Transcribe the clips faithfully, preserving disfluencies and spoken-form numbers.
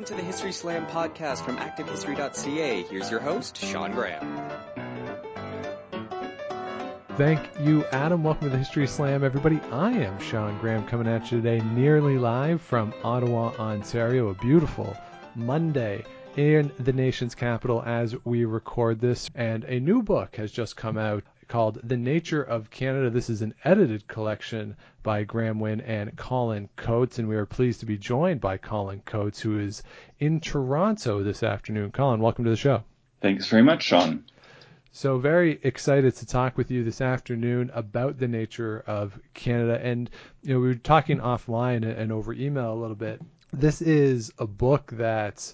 welcome to the History Slam podcast from active history dot c a. Here's your host, Sean Graham. Thank you, Adam. Welcome to the History Slam, everybody. I am Sean Graham coming at you today nearly live from Ottawa, Ontario, a beautiful Monday in the nation's capital as we record this. And a new book has just come out called The Nature of Canada. This is an edited collection by Graham Wynn and Colin Coates, and we are pleased to be joined by Colin Coates, who is in Toronto this afternoon. Colin, welcome to the show. Thanks very much, Sean. So very excited to talk with you this afternoon about the nature of Canada. And, you know, we were talking offline and over email a little bit. This is a book that,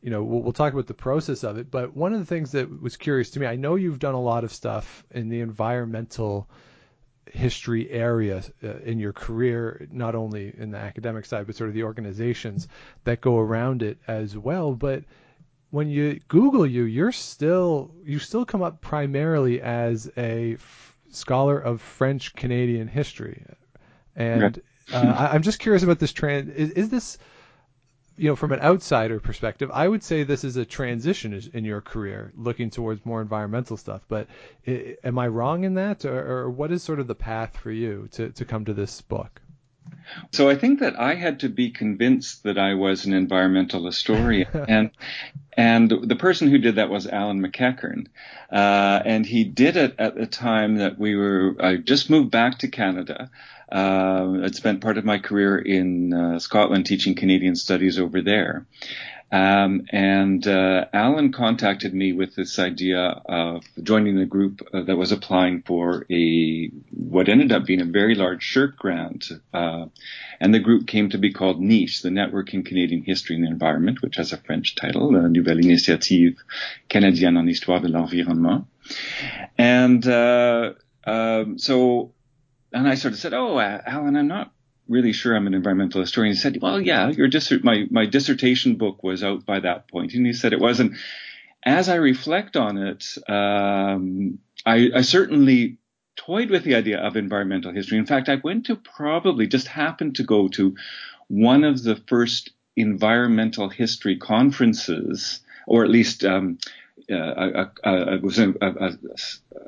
you know, we'll, we'll talk about the process of it. But one of the things that was curious to me, I know you've done a lot of stuff in the environmental history area uh, in your career, not only in the academic side, but sort of the organizations that go around it as well. But when you Google you, you're still, you still come up primarily as a f- scholar of French Canadian history. And yeah. uh, I, I'm just curious about this trend. Is, is this, you know, from an outsider perspective, I would say this is a transition is, in your career, looking towards more environmental stuff. But it, am I wrong in that? Or, or what is sort of the path for you to, to come to this book? So I think that I had to be convinced that I was an environmental historian. and and the person who did that was Alan McEachern. Uh, and he did it at the time that we were, I just moved back to Canada. Uh, I'd spent part of my career in uh, Scotland teaching Canadian studies over there. Um, and uh, Alan contacted me with this idea of joining the group uh, that was applying for a what ended up being a very large S H R C grant. Uh, and the group came to be called Niche, the Network in Canadian History and the Environment, which has a French title, La Nouvelle Initiative Canadienne en Histoire de l'Environnement. And uh, um, so, and I sort of said, oh, Alan, I'm not really sure I'm an environmental historian. He said, well, yeah, your dissert- my, my dissertation book was out by that point. And he said it wasn't. As I reflect on it, um, I, I certainly toyed with the idea of environmental history. In fact, I went to probably just happened to go to one of the first environmental history conferences, or at least um, uh, uh, uh, it was a, a,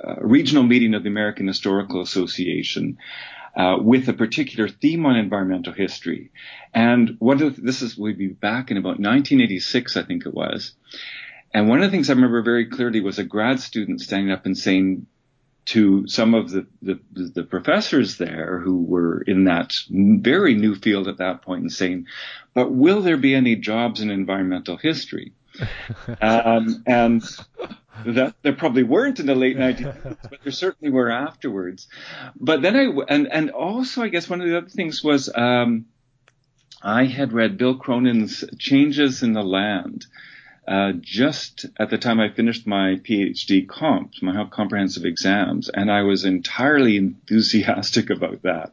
a regional meeting of the American Historical Association, Uh, with a particular theme on environmental history. And one of the, this is, we'd be back in about nineteen eighty-six, I think it was. And one of the things I remember very clearly was a grad student standing up and saying to some of the, the, the professors there who were in that very new field at that point and saying, but will there be any jobs in environmental history? um, and that there probably weren't in the late nineteen hundreds, but there certainly were afterwards. But then I, and, and also I guess one of the other things was, um, I had read Bill Cronin's Changes in the Land, uh, just at the time I finished my PhD comp, my comprehensive exams. And I was entirely enthusiastic about that.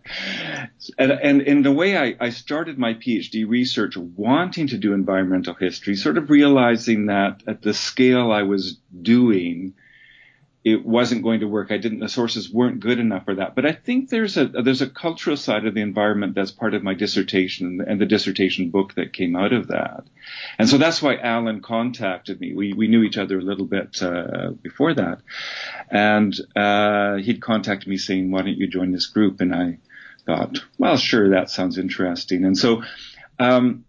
And, and in the way I, I started my PhD research wanting to do environmental history, sort of realizing that at the scale I was doing, it wasn't going to work. I didn't, the sources weren't good enough for that. But I think there's a, there's a cultural side of the environment that's part of my dissertation and the dissertation book that came out of that. And so that's why Alan contacted me. We, we knew each other a little bit, uh, before that. And, uh, he'd contacted me saying, why don't you join this group? And I thought, well, sure, that sounds interesting. And so, um,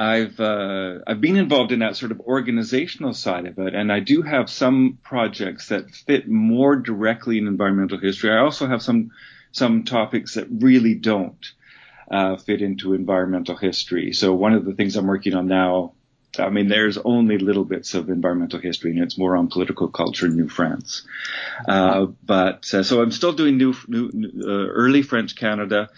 I've uh, I've been involved in that sort of organizational side of it, and I do have some projects that fit more directly in environmental history. I also have some some topics that really don't uh, fit into environmental history. So one of the things I'm working on now, I mean, there's only little bits of environmental history, and it's more on political culture in New France. Uh, but uh, so I'm still doing new, new uh, early French Canada.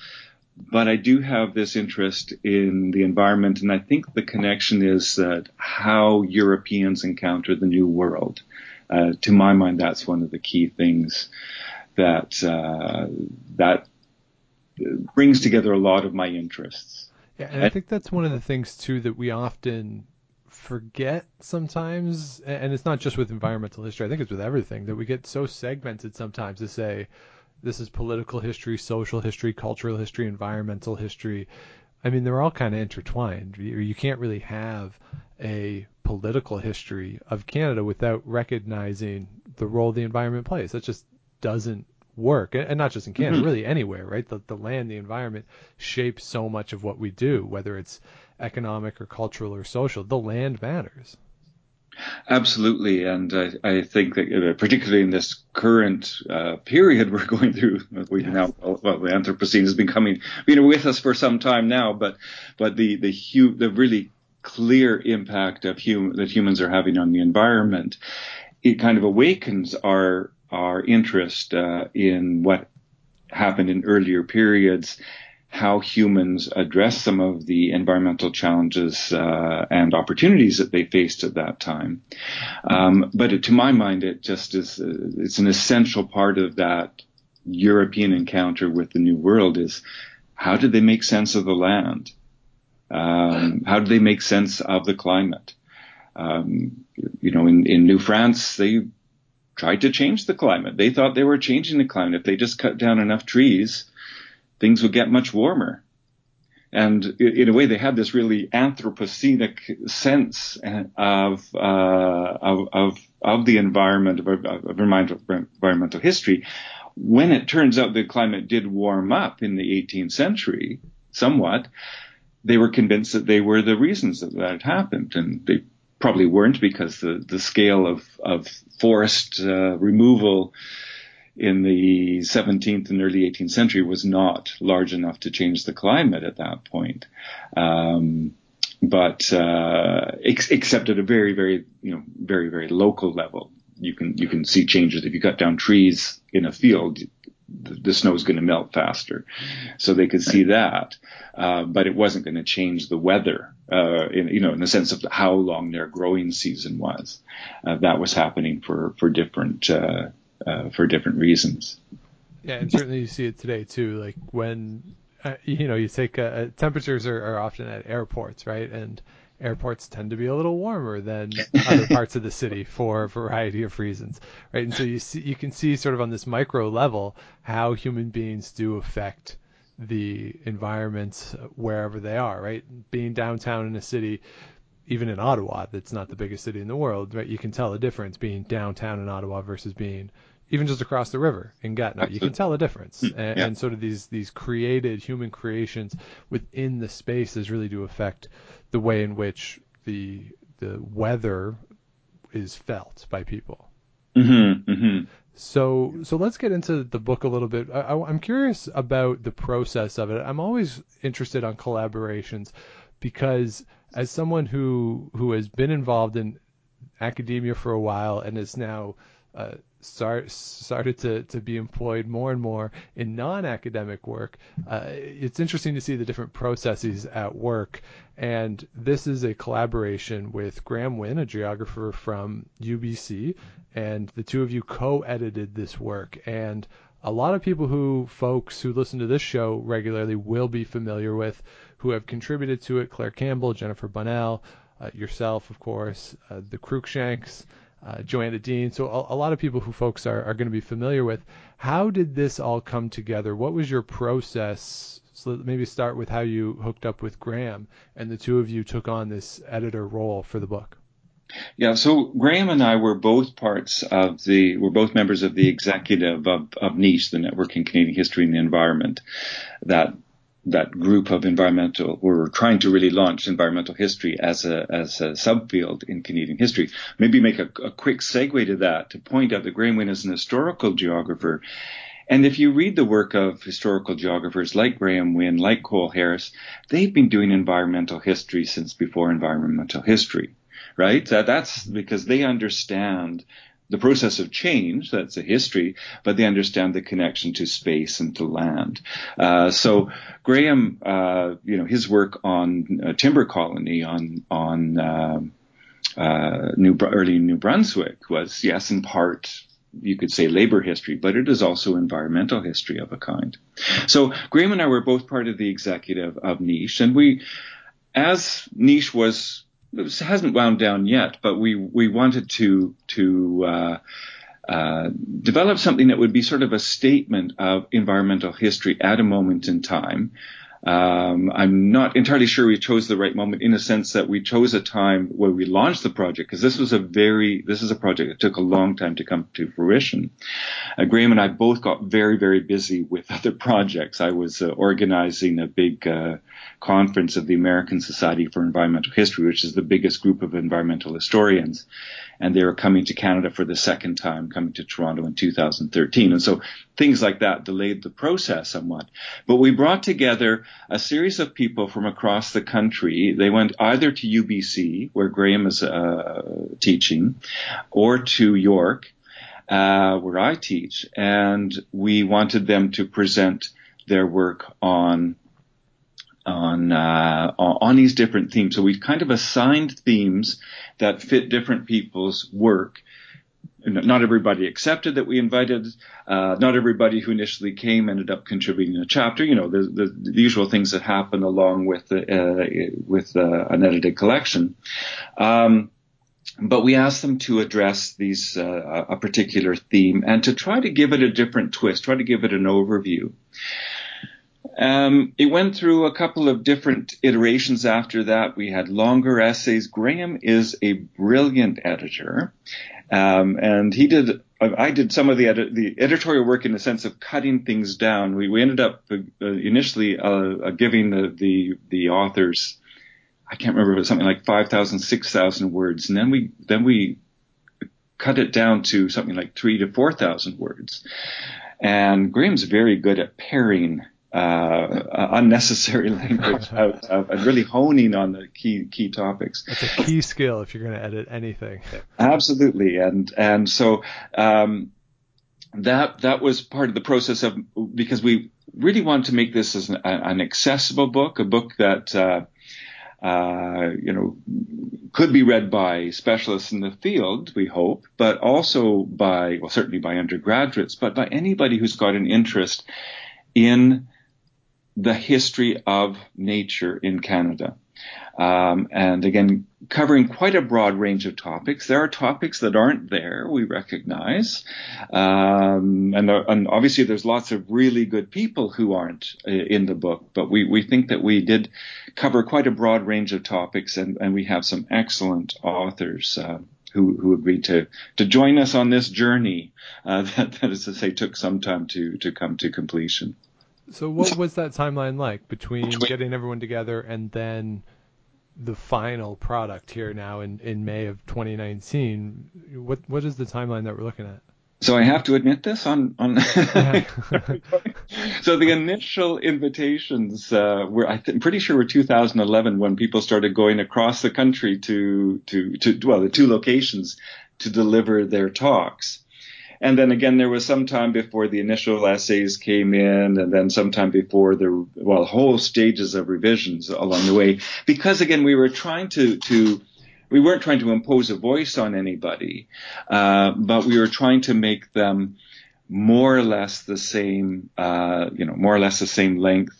But I do have this interest in the environment, and I think the connection is that how Europeans encounter the New World. Uh, to my mind, that's one of the key things that uh, that brings together a lot of my interests. Yeah, and I think that's one of the things too that we often forget sometimes, and it's not just with environmental history. I think it's with everything that we get so segmented sometimes to say, this is political history, social history, cultural history, environmental history. I mean, they're all kind of intertwined. You, you can't really have a political history of Canada without recognizing the role the environment plays. That just doesn't work. And not just in Canada, mm-hmm. really anywhere, right? The, the land, the environment shapes so much of what we do, whether it's economic or cultural or social. The land matters. Absolutely. And I, I think that particularly in this current uh, period we're going through, we've yes. now, well, the Anthropocene has been coming, you know, with us for some time now, but, but the, the hu- the really clear impact of hum- that humans are having on the environment, it kind of awakens our, our interest uh, in what happened in earlier periods, how humans address some of the environmental challenges uh, and opportunities that they faced at that time. Um, but it, to my mind, it just is, uh, it's an essential part of that European encounter with the New World is how did they make sense of the land? Um, how did they make sense of the climate? Um, you know, in, in New France, they tried to change the climate. They thought they were changing the climate. If they just cut down enough trees, things would get much warmer. And in a way, they had this really Anthropocenic sense of, uh, of, of, of the environment, of, of environmental history. When it turns out the climate did warm up in the eighteenth century somewhat, they were convinced that they were the reasons that that had happened. And they probably weren't, because the, the scale of, of forest uh, removal in the seventeenth and early eighteenth century was not large enough to change the climate at that point. Um, but, uh, ex- except at a very, very, you know, very, very local level, you can, you can see changes. If you cut down trees in a field, the, the snow is going to melt faster. So they could see that. Uh, but it wasn't going to change the weather, uh, in, you know, in the sense of how long their growing season was. Uh, that was happening for, for different, uh, Uh, for different reasons. Yeah, and certainly you see it today too. Like when, uh, you know, you take uh, temperatures are, are often at airports, right? And airports tend to be a little warmer than other parts of the city for a variety of reasons, right? And so you see, you can see sort of on this micro level how human beings do affect the environments wherever they are, right? Being downtown in a city, even in Ottawa, that's not the biggest city in the world, right? You can tell the difference being downtown in Ottawa versus being even just across the river in Gatineau. Absolutely. You can tell a difference. Mm, and, yeah. and sort of these these created human creations within the spaces really do affect the way in which the the weather is felt by people. Mm-hmm, mm-hmm. So so let's get into the book a little bit. I, I'm curious about the process of it. I'm always interested on collaborations because as someone who, who has been involved in academia for a while and is now uh, start, started to, to be employed more and more in non-academic work, uh, it's interesting to see the different processes at work. And this is a collaboration with Graham Wynn, a geographer from U B C, and the two of you co-edited this work. And a lot of people who, folks who listen to this show regularly will be familiar with, who have contributed to it: Claire Campbell, Jennifer Bunnell, uh, yourself, of course, uh, the Cruikshanks, uh, Joanna Dean. So a, a lot of people who folks are, are going to be familiar with. How did this all come together? What was your process? So maybe start with how you hooked up with Graham and the two of you took on this editor role for the book. Yeah, so Graham and I were both parts of the, we're both members of the executive of, of Niche, the Network in Canadian History and the Environment, that that group of environmental, we're trying to really launch environmental history as a as a subfield in Canadian history. Maybe make a, a quick segue to that to point out that Graham Wynn is an historical geographer. And if you read the work of historical geographers like Graham Wynn, like Cole Harris, they've been doing environmental history since before environmental history, right? That, that's because they understand the process of change, that's a history, but they understand the connection to space and to land. Uh, so Graham, uh, you know, his work on uh, timber colony on, on, uh, uh, New, early New Brunswick was, yes, in part, you could say labor history, but it is also environmental history of a kind. So Graham and I were both part of the executive of Niche, and we, as Niche was, it hasn't wound down yet, but we, we wanted to to uh, uh, develop something that would be sort of a statement of environmental history at a moment in time, Um, I'm not entirely sure we chose the right moment, in a sense that we chose a time where we launched the project, because this was a very, this is a project that took a long time to come to fruition. Uh, Graham and I both got very, very busy with other projects. I was uh, organizing a big uh, conference of the American Society for Environmental History, which is the biggest group of environmental historians. And they were coming to Canada for the second time, coming to Toronto in two thousand thirteen. And so things like that delayed the process somewhat. But we brought together a series of people from across the country. They went either to U B C, where Graham is uh, teaching, or to York, uh, where I teach. And we wanted them to present their work on on uh, on these different themes. So we've kind of assigned themes that fit different people's work. Not everybody accepted that we invited. Uh, not everybody who initially came ended up contributing a chapter. You know, the, the, the usual things that happen along with the, uh, with uh, an edited collection. Um, but we asked them to address these uh, a particular theme and to try to give it a different twist, try to give it an overview. Um, it went through a couple of different iterations after that. We had longer essays. Graham is a brilliant editor, um, and he did. I did some of the, edit, the editorial work in the sense of cutting things down. We, we ended up uh, initially uh, giving the, the the authors, I can't remember, but something like five thousand, six thousand words, and then we then we cut it down to something like three to four thousand words. And Graham's very good at pairing Uh, uh, unnecessary language out of, and really honing on the key key topics. That's a key skill if you're going to edit anything. Absolutely, and and so um, that that was part of the process of, because we really wanted to make this as an, an accessible book, a book that uh, uh, you know could be read by specialists in the field, we hope, but also by well certainly by undergraduates, but by anybody who's got an interest in the history of nature in Canada. Um, and again, covering quite a broad range of topics. There are topics that aren't there, we recognize. Um, and, and obviously there's lots of really good people who aren't uh, in the book, but we, we think that we did cover quite a broad range of topics, and, and we have some excellent authors uh, who, who agreed to, to join us on this journey uh, that, that is to say, took some time to, to come to completion. So what was that timeline like between getting everyone together and then the final product here now in, in May of twenty nineteen? What What is the timeline that we're looking at? So I have to admit this on on. Yeah. So the initial invitations uh, were, I'm th- pretty sure, were two thousand eleven, when people started going across the country to to to well the two locations to deliver their talks. And then again, there was some time before the initial essays came in, and then sometime before the well whole stages of revisions along the way, because again we were trying to to. We weren't trying to impose a voice on anybody, uh, but we were trying to make them more or less the same, uh, you know, more or less the same length.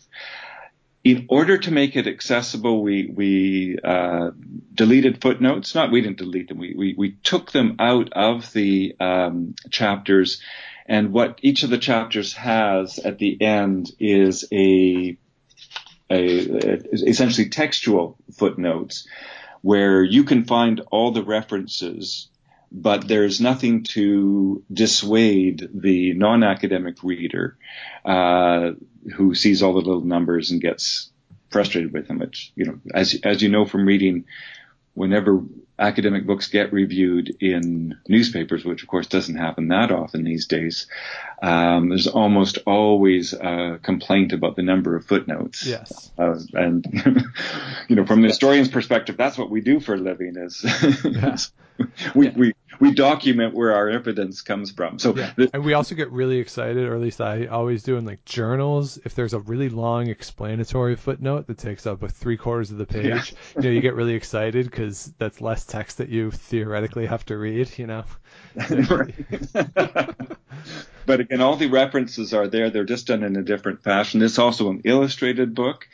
In order to make it accessible, we we uh, deleted footnotes. Not we didn't delete them. We we, we took them out of the um, chapters, and what each of the chapters has at the end is a, a, a essentially textual footnotes, where you can find all the references, but there's nothing to dissuade the non-academic reader uh, who sees all the little numbers and gets frustrated with them. Which, you know, as as you know from reading, whenever academic books get reviewed in newspapers, which of course doesn't happen that often these days, um, there's almost always a complaint about the number of footnotes. Yes. Uh, and, you know, from the historian's perspective, that's what we do for a living is yeah. we, yeah. we, we document where our evidence comes from. So yeah. the- And we also get really excited, or at least I always do in like journals, if there's a really long explanatory footnote that takes up a three quarters of the page, yeah. you know, you get really excited because that's less text that you theoretically have to read, you know. But again, all the references are there. They're just done in a different fashion. It's also an illustrated book.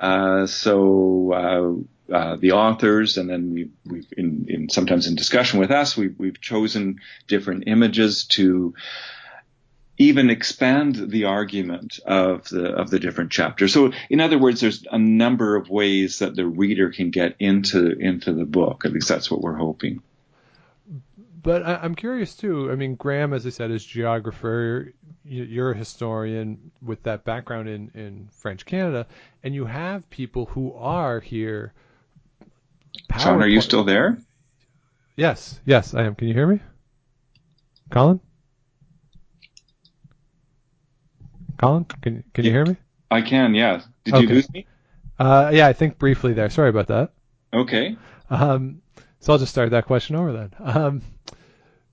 Uh, so uh, uh, the authors, and then we've, we've in, in sometimes in discussion with us, we've, we've chosen different images to even expand the argument of the of the different chapters. So in other words, there's a number of ways that the reader can get into into the book. At least that's what we're hoping. But I, I'm curious too. I mean, Graham, as I said, is geographer. You're a historian with that background in, in French Canada, and you have people who are here. Sean, are you still there? Yes, yes, I am. Can you hear me, Colin? Colin, can can you hear me? I can, yeah. Did okay. you lose me? Uh, yeah, I think briefly there. Sorry about that. Okay. Um, so I'll just start that question over then. Um,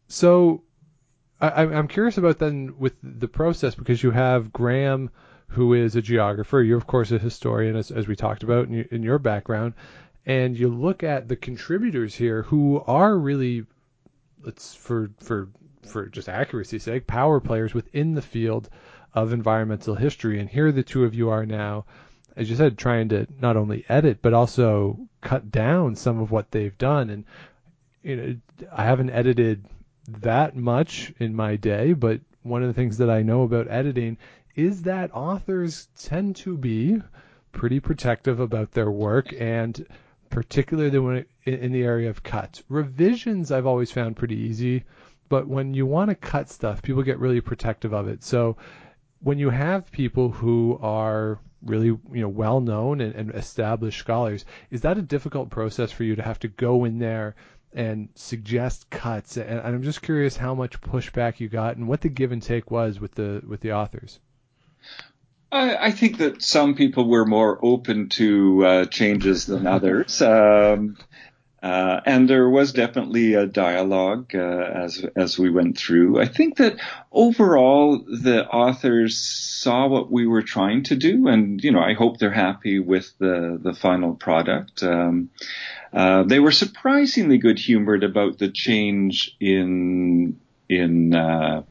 so I, I'm curious about then with the process, because you have Graham, who is a geographer. You're, of course, a historian, as, as we talked about in, in your background. And you look at the contributors here who are really, let's for for for just accuracy's sake, power players within the field of environmental history. And here the two of you are now, as you said, trying to not only edit, but also cut down some of what they've done. And you know, I haven't edited that much in my day, but one of the things that I know about editing is that authors tend to be pretty protective about their work, and particularly when it, in the area of cuts. Revisions I've always found pretty easy, but when you want to cut stuff, people get really protective of it. So when you have people who are really, you know, well-known and, and established scholars, is that a difficult process for you to have to go in there and suggest cuts? And I'm just curious how much pushback you got and what the give and take was with the with the authors. I think that some people were more open to uh, changes than others, um, uh, and there was definitely a dialogue uh, as as we went through. I think that overall the authors saw what we were trying to do, and you know, I hope they're happy with the the final product. Um, uh, they were surprisingly good-humored about the change in in. Uh,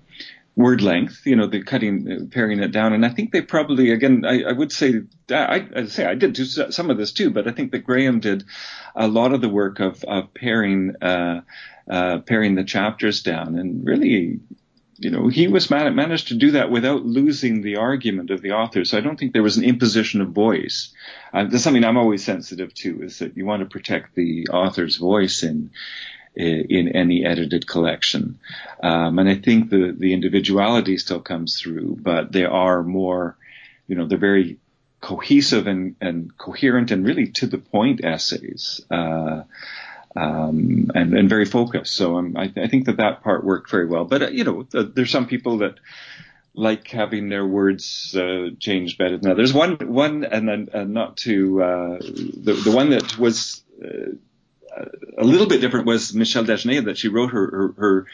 word length, you know, the cutting, paring it down. And I think they probably, again, I, I would say, I, I'd say I did do some of this too, but I think that Graham did a lot of the work of, of paring, uh, uh, paring the chapters down. And really, you know, he was man- managed to do that without losing the argument of the author. So I don't think there was an imposition of voice. Uh, that's something I'm always sensitive to, is that you want to protect the author's voice in in any edited collection. Um, and I think the, the individuality still comes through, but they are more, you know, they're very cohesive and, and coherent and really to the point essays, uh, um, and, and very focused. So um, I, I think that that part worked very well. But, uh, you know, th- there's some people that like having their words uh, changed better than others. One, one, and then uh, not to, uh, the, the one that was, uh, a little bit different was Michelle Dagenais, that she wrote her, her, her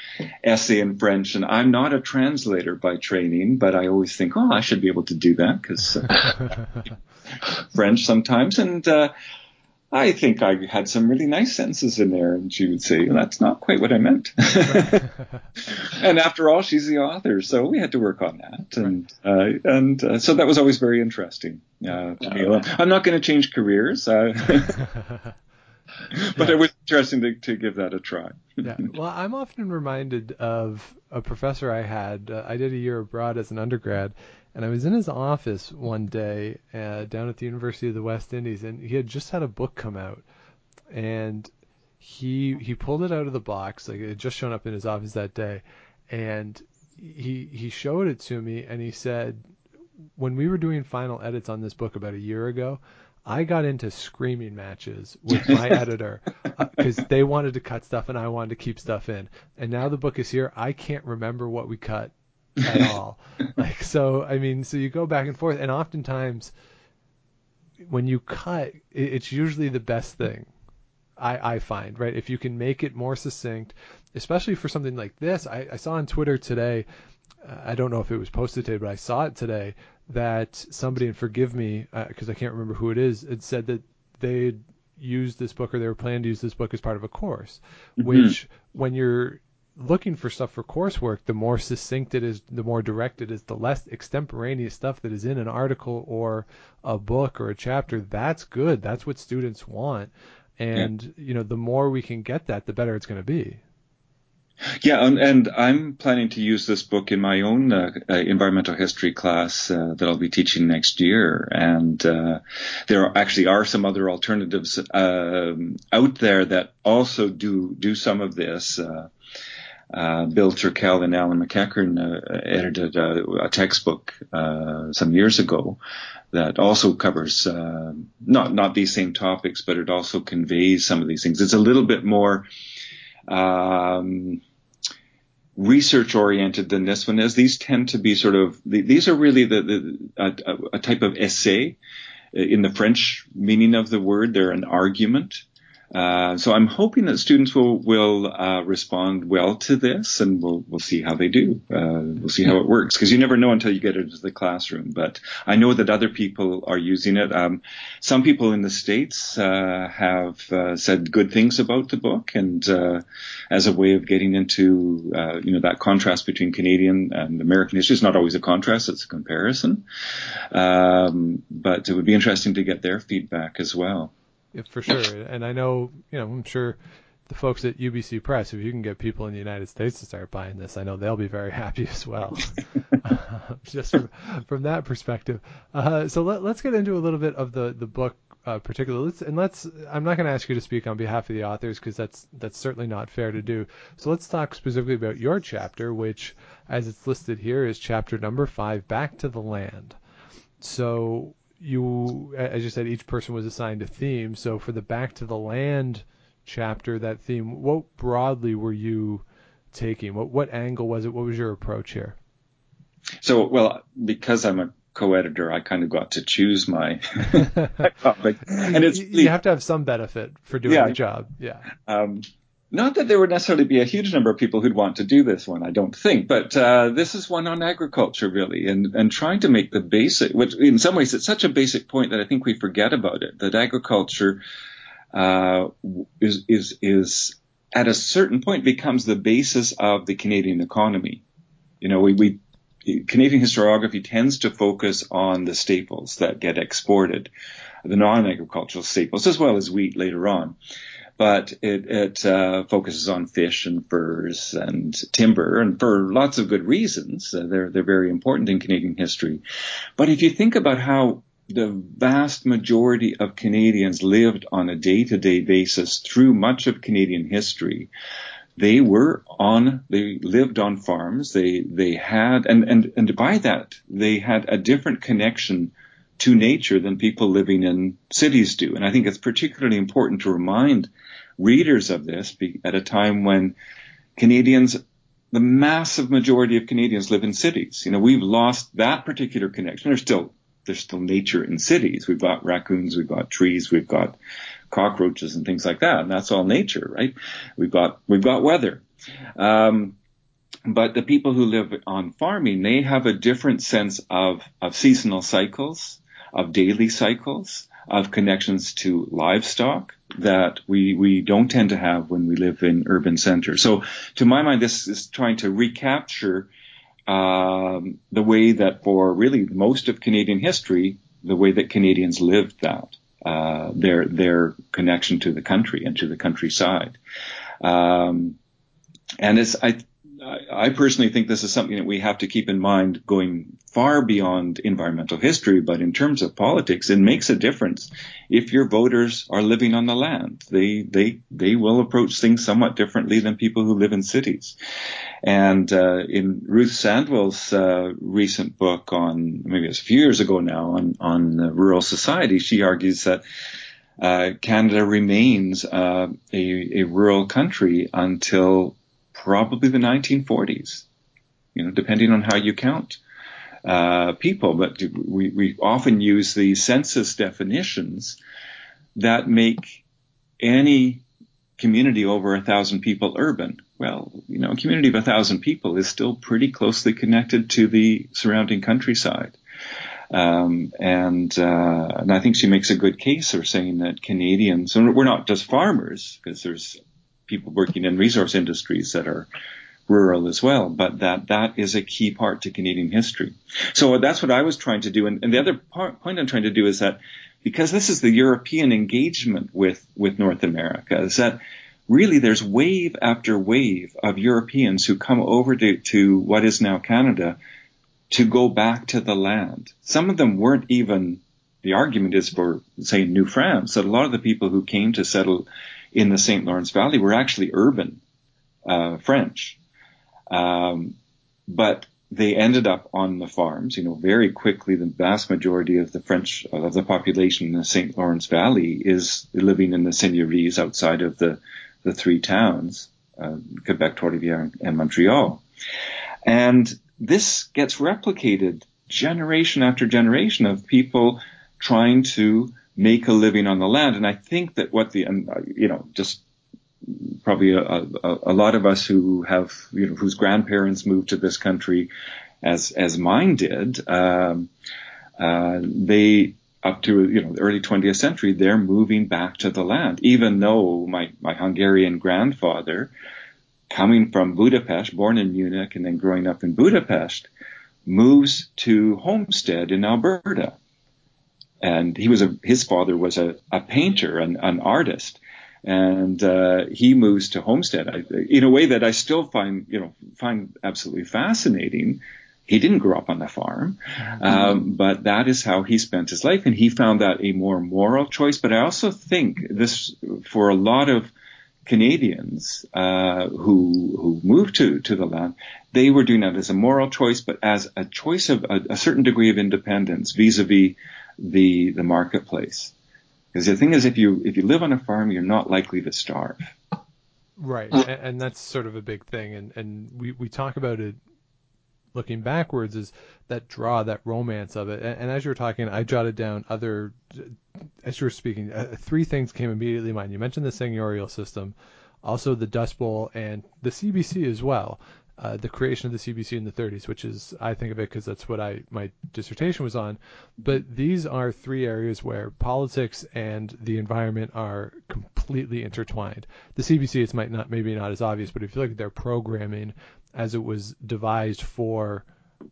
essay in French. And I'm not a translator by training, but I always think, oh, I should be able to do that, because uh, French sometimes. And uh, I think I had some really nice sentences in there. And she would say, well, that's not quite what I meant. And after all, she's the author. So we had to work on that. And uh, and uh, so that was always very interesting. Uh, to me. I'm not going to change careers. Uh, But yeah. It was interesting to, to give that a try. Yeah. Well, I'm often reminded of a professor I had. Uh, I did a year abroad as an undergrad, and I was in his office one day uh, down at the University of the West Indies, and he had just had a book come out, and he he pulled it out of the box. Like, it had just shown up in his office that day, and he he showed it to me, and he said, when we were doing final edits on this book about a year ago, I got into screaming matches with my editor because uh, they wanted to cut stuff and I wanted to keep stuff in. And now the book is here. I can't remember what we cut at all. Like, so, I mean, so you go back and forth, and oftentimes when you cut, it's usually the best thing I, I find, right? If you can make it more succinct, especially for something like this. I, I saw on Twitter today, uh, I don't know if it was posted today, but I saw it today, that somebody, and forgive me because uh, I can't remember who it is, had said that they used this book, or they were planning to use this book as part of a course, mm-hmm. which when you're looking for stuff for coursework, the more succinct it is, the more direct it is, the less extemporaneous stuff that is in an article or a book or a chapter. That's good. That's what students want. And, yeah. you know, the more we can get that, the better it's going to be. Yeah, um, and I'm planning to use this book in my own uh, uh, environmental history class uh, that I'll be teaching next year. And uh, there are, actually are some other alternatives um, out there that also do do some of this. Uh, Uh, Bill Turkel and Alan McEachern uh, edited a, a textbook uh, some years ago that also covers uh, not not these same topics, but it also conveys some of these things. It's a little bit more um, research oriented than this one is. These tend to be sort of these are really the, the a, a type of essay in the French meaning of the word. They're an argument. Uh, so I'm hoping that students will will uh, respond well to this, and we'll we'll see how they do. Uh, we'll see how it works, because you never know until you get into the classroom. But I know that other people are using it. Um, some people in the States uh, have uh, said good things about the book, and uh, as a way of getting into uh, you know that contrast between Canadian and American history. It's not always a contrast; it's a comparison. Um, but it would be interesting to get their feedback as well. For sure. And I know, you know, I'm sure the folks at U B C Press, if you can get people in the United States to start buying this, I know they'll be very happy as well. uh, just from, from that perspective. Uh, so let, let's get into a little bit of the, the book uh, particularly. Let's, and let's, I'm not going to ask you to speak on behalf of the authors, because that's, that's certainly not fair to do. So let's talk specifically about your chapter, which, as it's listed here, is chapter number five, Back to the Land. So you, as you said, each person was assigned a theme. So for the Back to the Land chapter, that theme, what broadly were you taking? What what angle was it? What was your approach here? So, well, because I'm a co-editor, I kind of got to choose my topic. And it's, you, you have to have some benefit for doing yeah, the job. Yeah. Um, Not that there would necessarily be a huge number of people who'd want to do this one, I don't think, but uh, this is one on agriculture, really, and, and trying to make the basic, which in some ways it's such a basic point that I think we forget about it, that agriculture uh, is, is, is at a certain point becomes the basis of the Canadian economy. You know, we, we Canadian historiography tends to focus on the staples that get exported, the non-agricultural staples, as well as wheat later on. But it, it uh, focuses on fish and furs and timber, and for lots of good reasons. Uh, they're they're very important in Canadian history. But if you think about how the vast majority of Canadians lived on a day-to-day basis through much of Canadian history, they were on they lived on farms. They they had and and and by that they had a different connection to nature than people living in cities do. And I think it's particularly important to remind readers of this at a time when Canadians, the massive majority of Canadians, live in cities. You know, we've lost that particular connection. There's still, there's still nature in cities. We've got raccoons, we've got trees, we've got cockroaches and things like that. And that's all nature, right? We've got, we've got weather. Um, But the people who live on farming, they have a different sense of, of seasonal cycles, of daily cycles, of connections to livestock that we, we don't tend to have when we live in urban centers. So to my mind, this is trying to recapture um, the way that for really most of Canadian history, the way that Canadians lived that, uh, their, their connection to the country and to the countryside. Um, and it's, I, I personally think this is something that we have to keep in mind going far beyond environmental history, but in terms of politics, it makes a difference if your voters are living on the land. They they they will approach things somewhat differently than people who live in cities. And uh, in Ruth Sandwell's uh, recent book on, maybe it's a few years ago now, on, on rural society, she argues that uh, Canada remains uh, a, a rural country until probably the nineteen forties, you know, depending on how you count uh, people. But we, we often use the census definitions that make any community over a thousand people urban. Well, you know, a community of a thousand people is still pretty closely connected to the surrounding countryside. Um, and, uh, and I think she makes a good case for saying that Canadians, and we're not just farmers, because there's people working in resource industries that are rural as well, but that that is a key part to Canadian history. So that's what I was trying to do. And, and the other part, point I'm trying to do is that because this is the European engagement with, with North America, is that really there's wave after wave of Europeans who come over to, to what is now Canada to go back to the land. Some of them weren't even, the argument is for, say, New France, that a lot of the people who came to settle in the Saint Lawrence Valley were actually urban uh, French. Um, but they ended up on the farms, you know, very quickly. The vast majority of the French, of the population in the Saint Lawrence Valley is living in the seigneuries outside of the, the three towns, uh, Quebec, Trois-Rivières, and Montreal. And this gets replicated generation after generation of people trying to make a living on the land. And I think that what the, you know, just probably a, a, a lot of us who have, you know, whose grandparents moved to this country, as as mine did, um, uh, they, up to, you know, the early twentieth century, they're moving back to the land, even though my, my Hungarian grandfather, coming from Budapest, born in Munich and then growing up in Budapest, moves to Homestead in Alberta. And he was a, his father was a, a painter, an, an artist. And uh, he moves to Homestead I, in a way that I still find, you know, find absolutely fascinating. He didn't grow up on the farm, um, but that is how he spent his life. And he found that a more moral choice. But I also think this, for a lot of Canadians uh, who who moved to, to the land, they were doing that as a moral choice, but as a choice of a, a certain degree of independence vis-a-vis the the marketplace. Because the thing is, if you if you live on a farm, you're not likely to starve. Right, and, and that's sort of a big thing. And, and we, we talk about it looking backwards, is that draw, that romance of it. And, and as you were talking, I jotted down other, as you were speaking, uh, three things came immediately to mind. You mentioned the seigneurial system, also the Dust Bowl, and the C B C as well. Uh, the creation of the C B C in the thirties, which is, I think of it because that's what I my dissertation was on. But these are three areas where politics and the environment are completely intertwined. The C B C, it's might not maybe not as obvious, but if you look at their programming as it was devised for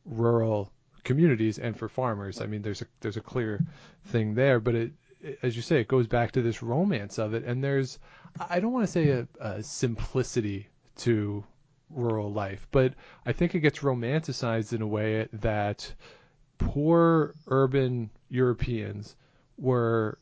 rural communities and for farmers, I mean, there's a there's a clear thing there. But it, it as you say, it goes back to this romance of it, and there's, I don't want to say a, a simplicity to rural life, but I think it gets romanticized in a way that poor urban Europeans were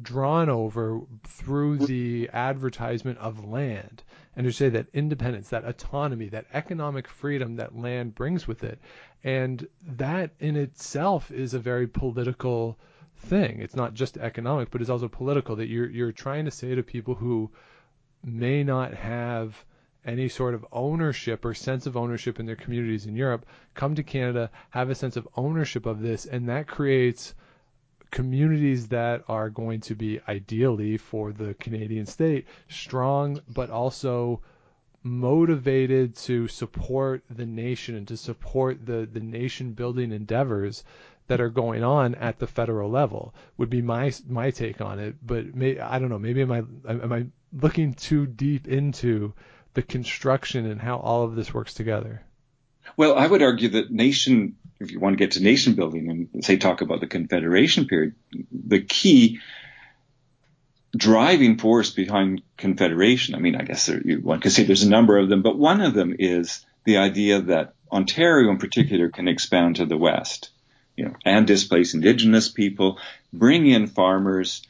drawn over through the advertisement of land, and to say that independence, that autonomy, that economic freedom that land brings with it. And that in itself is a very political thing. It's not just economic, but it's also political, that you're you're trying to say to people who may not have any sort of ownership or sense of ownership in their communities in Europe, come to Canada, have a sense of ownership of this, and that creates communities that are going to be, ideally for the Canadian state, strong, but also motivated to support the nation and to support the, the nation-building endeavors that are going on at the federal level, would be my my take on it. But may, I don't know, maybe am I am I looking too deep into the construction and how all of this works together? Well, I would argue that nation, if you want to get to nation building and say talk about the Confederation period, the key driving force behind Confederation, I mean, I guess there, you, one could say there's a number of them, but one of them is the idea that Ontario in particular can expand to the west, you know, and displace Indigenous people, bring in farmers,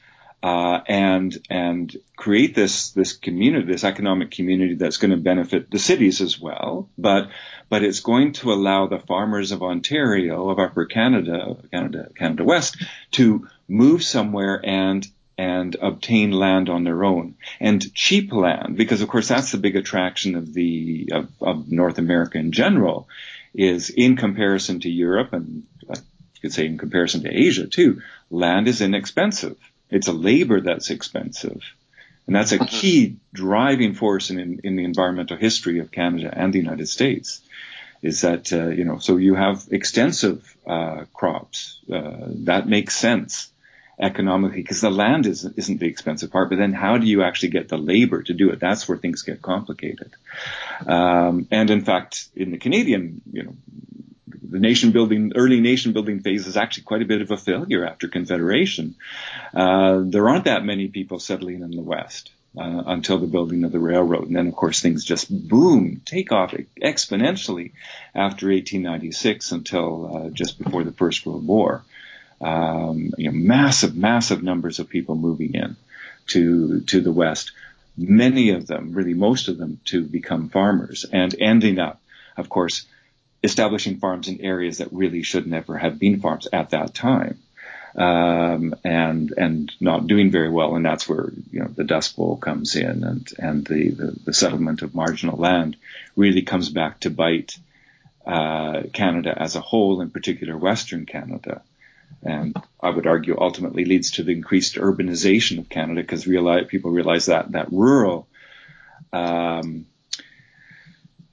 Uh, and and create this this community, this economic community that's going to benefit the cities as well. But but it's going to allow the farmers of Ontario, of Upper Canada, Canada, Canada West, to move somewhere and and obtain land on their own, and cheap land, because of course that's the big attraction of the of, of North America in general, is in comparison to Europe, and uh, you could say in comparison to Asia too, land is inexpensive. It's a labor that's expensive. And that's a key driving force in, in, in the environmental history of Canada and the United States, is that, uh, you know, so you have extensive uh, crops. Uh, that makes sense economically, because the land isn't, isn't the expensive part. But then how do you actually get the labor to do it? That's where things get complicated. Um, and in fact, in the Canadian, you know, the nation building, early nation building phase is actually quite a bit of a failure after Confederation. Uh, there aren't that many people settling in the West. uh, until the building of the railroad. And then, of course, things just boom, take off exponentially after eighteen ninety-six until uh, just before the First World War. Um, you know, massive, massive numbers of people moving in to to the West, many of them, really most of them, to become farmers and ending up, of course, establishing farms in areas that really should never have been farms at that time, um, and and not doing very well. And that's where, you know, the Dust Bowl comes in, and and the the, the settlement of marginal land really comes back to bite uh, Canada as a whole, in particular Western Canada. And I would argue ultimately leads to the increased urbanization of Canada, because realize, people realize that that rural um,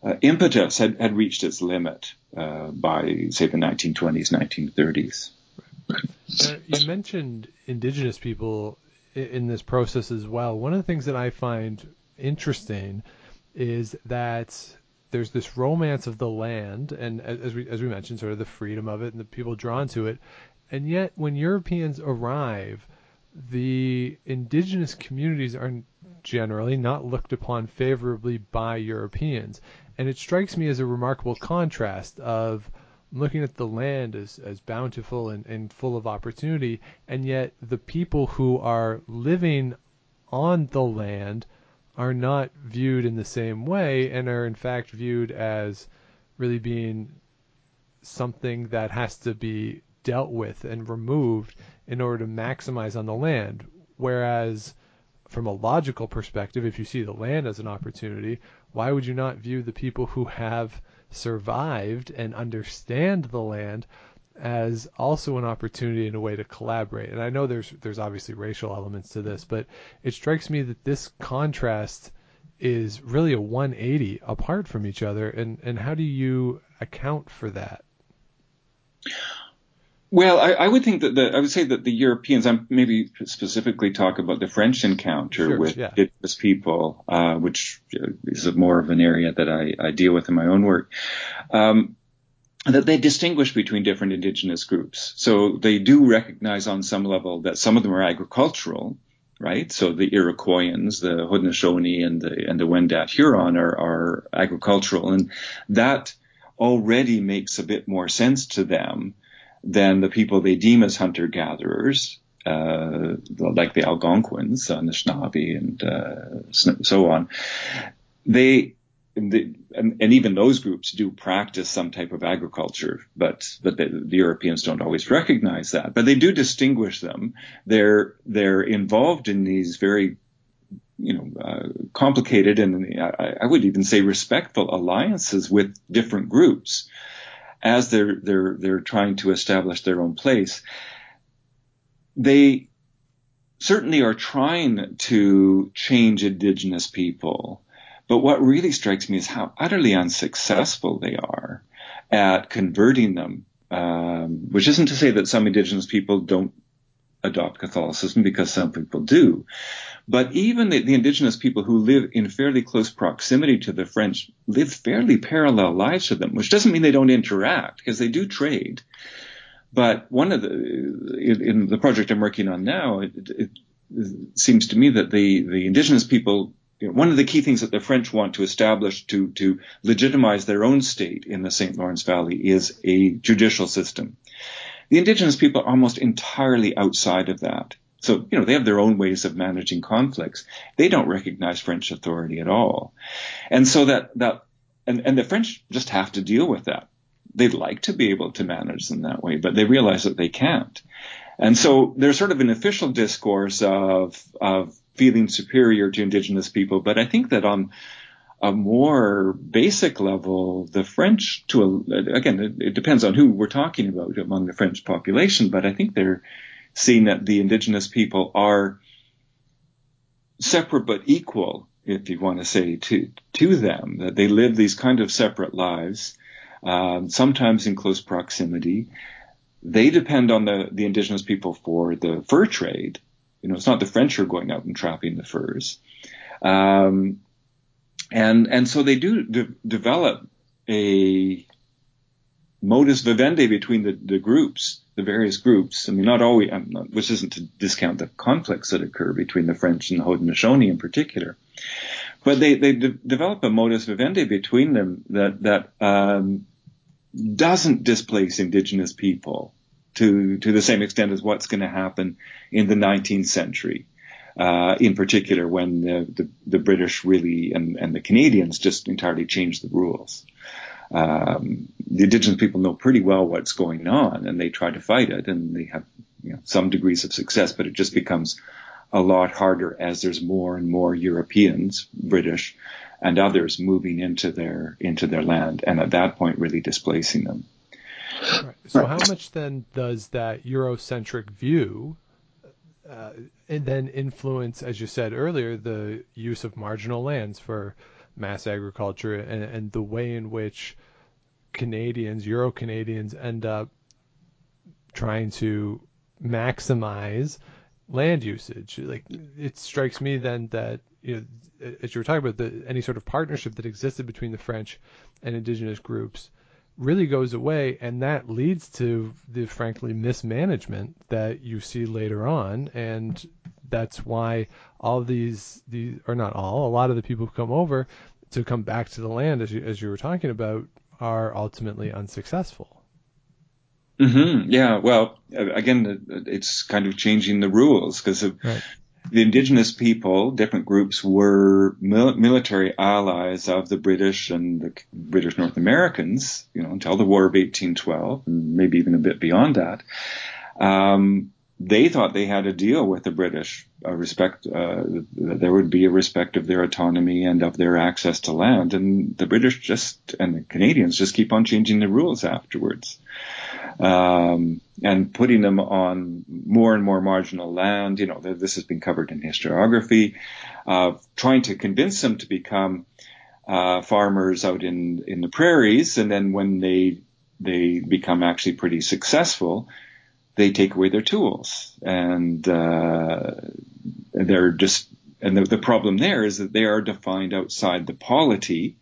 uh, impetus had, had reached its limit uh, by, say, the nineteen twenties, nineteen thirties. Uh, you mentioned Indigenous people in, in this process as well. One of the things that I find interesting is that there's this romance of the land, and as we as we mentioned, sort of the freedom of it and the people drawn to it. And yet, when Europeans arrive, the indigenous communities are generally not looked upon favorably by Europeans. And it strikes me as a remarkable contrast of looking at the land as, as bountiful and, and full of opportunity, and yet the people who are living on the land are not viewed in the same way and are, in fact, viewed as really being something that has to be dealt with and removed in order to maximize on the land. Whereas from a logical perspective, if you see the land as an opportunity, why would you not view the people who have survived and understand the land as also an opportunity and a way to collaborate? And I know there's there's obviously racial elements to this, but it strikes me that this contrast is really a one eighty apart from each other. And, and how do you account for that? Well, I, I would think that the, I would say that the Europeans, I'm maybe specifically talk about the French encounter sure, with yeah. indigenous people, uh, which is more of an area that I, I deal with in my own work, um, that they distinguish between different indigenous groups. So they do recognize on some level that some of them are agricultural, right? So the Iroquoians, the Haudenosaunee and the, and the Wendat Huron are, are agricultural, and that already makes a bit more sense to them than the people they deem as hunter-gatherers, uh, like the Algonquins, Anishinaabe, and uh, so on. They, they and, and even those groups do practice some type of agriculture, but but the, the Europeans don't always recognize that. But they do distinguish them. They're they're involved in these very, you know, uh, complicated and I, I would even say respectful alliances with different groups, as they're they're they're trying to establish their own place. They certainly are trying to change indigenous people, but what really strikes me is how utterly unsuccessful they are at converting them, um, which isn't to say that some indigenous people don't adopt Catholicism, because some people do. But even the, the indigenous people who live in fairly close proximity to the French live fairly parallel lives to them, which doesn't mean they don't interact, because they do trade. But one of the, in, in the project I'm working on now, it, it, it seems to me that the, the indigenous people, you know, one of the key things that the French want to establish to, to legitimize their own state in the Saint Lawrence Valley is a judicial system. The indigenous people are almost entirely outside of that. So, you know, they have their own ways of managing conflicts. They don't recognize French authority at all. And so that, that, and, and the French just have to deal with that. They'd like to be able to manage them that way, but they realize that they can't. And so there's sort of an official discourse of, of feeling superior to indigenous people. But I think that on a more basic level, the French, to a, again, it, it depends on who we're talking about among the French population, but I think they're seeing that the indigenous people are separate but equal, if you want to say, to to them, that they live these kind of separate lives, um, sometimes in close proximity. They depend on the, the indigenous people for the fur trade. You know, it's not the French who are going out and trapping the furs. Um, And and so they do de- develop a modus vivendi between the, the groups, the various groups. I mean, not always, I'm not, which isn't to discount the conflicts that occur between the French and the Haudenosaunee in particular, but they, they de- develop a modus vivendi between them that, that um, doesn't displace Indigenous people to, to the same extent as what's going to happen in the nineteenth century. Uh, in particular, when the, the, the British really and, and the Canadians just entirely changed the rules. Um, the Indigenous people know pretty well what's going on, and they try to fight it, and they have, you know, some degrees of success, but it just becomes a lot harder as there's more and more Europeans, British, and others moving into their into their land, and at that point really displacing them. Right. So how much then does that Eurocentric view Uh, and then influence, as you said earlier, the use of marginal lands for mass agriculture and, and the way in which Canadians, Euro-Canadians, end up trying to maximize land usage? Like, it strikes me then that, you know, as you were talking about, the, any sort of partnership that existed between the French and Indigenous groups really goes away, and that leads to the, frankly, mismanagement that you see later on. And that's why all these, these or not all, a lot of the people who come over to come back to the land, as you, as you were talking about, are ultimately unsuccessful. Mm-hmm. Yeah, well, again, it's kind of changing the rules because of... Right. The Indigenous people, different groups, were mil- military allies of the British and the British North Americans, you know, until the War of eighteen twelve, and maybe even a bit beyond that. Um, they thought they had a deal with the British, a respect, uh, that there would be a respect of their autonomy and of their access to land. And the British just, and the Canadians just keep on changing the rules afterwards. Um, and putting them on more and more marginal land. You know, this has been covered in historiography, uh, trying to convince them to become, uh, farmers out in, in the prairies. And then when they, they become actually pretty successful, they take away their tools, and uh, they're just, and the, the problem there is that they are defined outside the polity,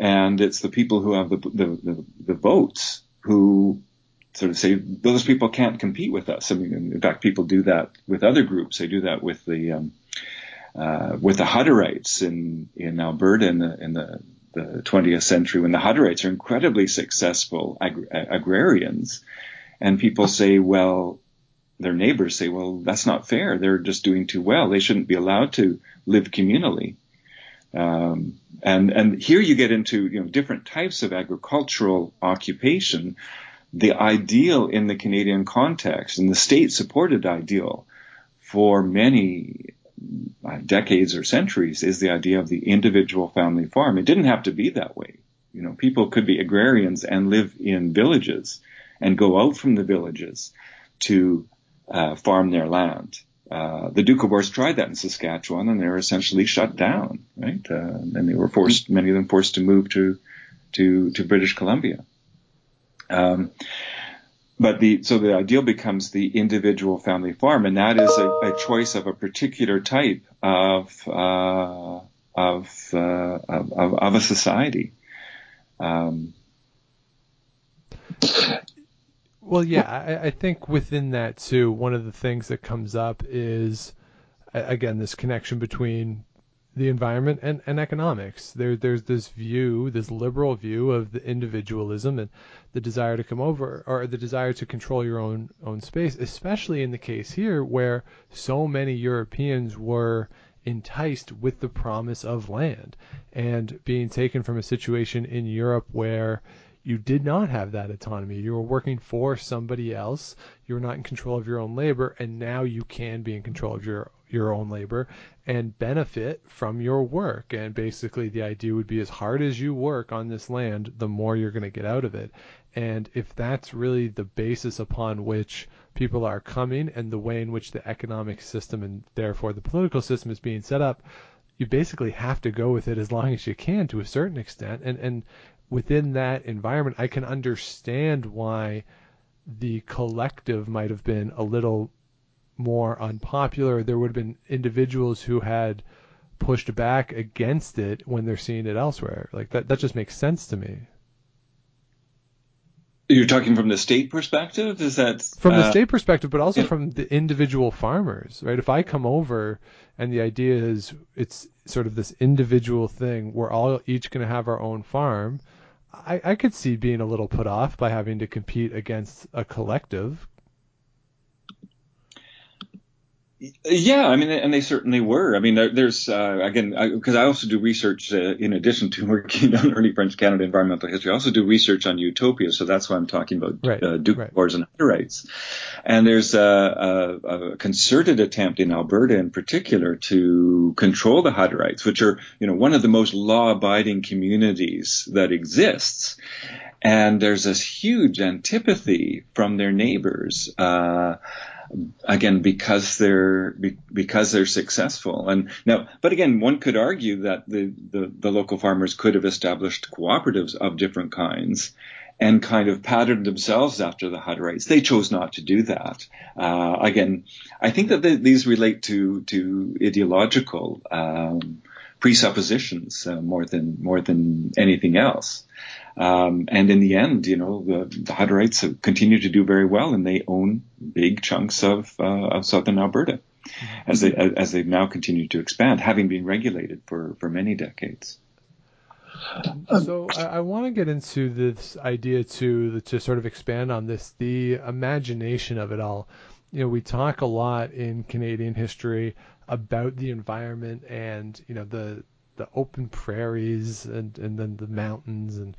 and it's the people who have the, the, the, the votes who sort of say, those people can't compete with us. I mean, in fact, people do that with other groups. They do that with the, um, uh, with the Hutterites in, in Alberta in the, in the, the twentieth century, when the Hutterites are incredibly successful ag- agrarians. And people say, well, their neighbors say, well, that's not fair. They're just doing too well. They shouldn't be allowed to live communally. Um, and, and here you get into, you know, different types of agricultural occupation. The ideal in the Canadian context, and the state-supported ideal for many decades or centuries, is the idea of the individual family farm. It didn't have to be that way. You know, people could be agrarians and live in villages, and go out from the villages to uh, farm their land. Uh, the Doukhobors tried that in Saskatchewan, and they were essentially shut down, right? Uh, and they were forced, many of them forced to move to to, to British Columbia. Um, but the so the ideal becomes the individual family farm, and that is a, a choice of a particular type of uh, of, uh, of, of of a society. Um, Well, yeah, I, I think within that, too, one of the things that comes up is, again, this connection between the environment and, and economics. There, there's this view, this liberal view of the individualism and the desire to come over, or the desire to control your own own space, especially in the case here where so many Europeans were enticed with the promise of land and being taken from a situation in Europe where you did not have that autonomy. You were working for somebody else. You were not in control of your own labor, and now you can be in control of your, your own labor and benefit from your work. And basically the idea would be, as hard as you work on this land, the more you're going to get out of it. And if that's really the basis upon which people are coming and the way in which the economic system and therefore the political system is being set up, you basically have to go with it as long as you can to a certain extent. And, and, within that environment, I can understand why the collective might have been a little more unpopular. There would have been individuals who had pushed back against it when they're seeing it elsewhere. Like that, that just makes sense to me. You're talking from the state perspective? Is that from the uh, state perspective, but also yeah. from the individual farmers, right? If I come over and the idea is it's sort of this individual thing, we're all each going to have our own farm, I, I could see being a little put off by having to compete against a collective. Yeah, I mean, and they certainly were. I mean, there, there's, uh, again, because I, I also do research uh, in addition to working on early French Canada environmental history. I also do research on utopia, so that's why I'm talking about right, uh, Doukhobors right. and Hutterites. And there's a, a, a concerted attempt in Alberta in particular to control the Hutterites, which are, you know, one of the most law-abiding communities that exists. And there's this huge antipathy from their neighbors, uh, again, because they're because they're successful. And now, but again, one could argue that the, the, the local farmers could have established cooperatives of different kinds and kind of patterned themselves after the Hutterites. They chose not to do that. Uh, again, I think that the, these relate to to ideological um, presuppositions uh, more than more than anything else. Um, and in the end, you know, the, the Hutterites have continued to do very well, and they own big chunks of, uh, of southern Alberta, as they as they've now continued to expand, having been regulated for, for many decades. So I, I want to get into this idea to to sort of expand on this, the imagination of it all. You know, we talk a lot in Canadian history about the environment and, you know, the the open prairies and, and then the mountains and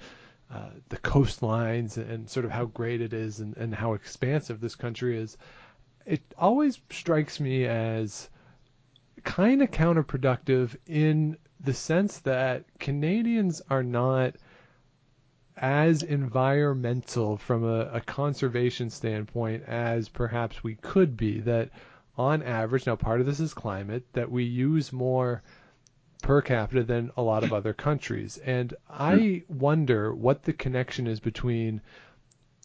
uh, the coastlines and sort of how great it is and, and how expansive this country is. It always strikes me as kind of counterproductive in the sense that Canadians are not as environmental from a, a conservation standpoint as perhaps we could be, that on average, now part of this is climate, that we use more per capita than a lot of other countries. And I wonder what the connection is between,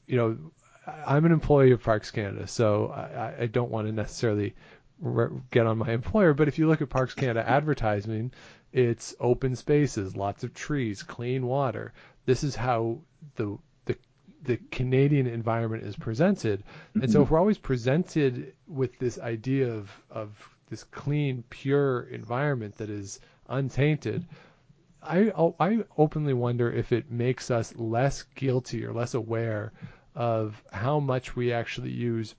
you know, I'm an employee of Parks Canada, so I, I don't want to necessarily re- get on my employer, but if you look at Parks Canada advertising, it's open spaces, lots of trees, clean water. This is how the the, the Canadian environment is presented. Mm-hmm. And so if we're always presented with this idea of, of this clean, pure environment that is untainted, I I openly wonder if it makes us less guilty or less aware of how much we actually use,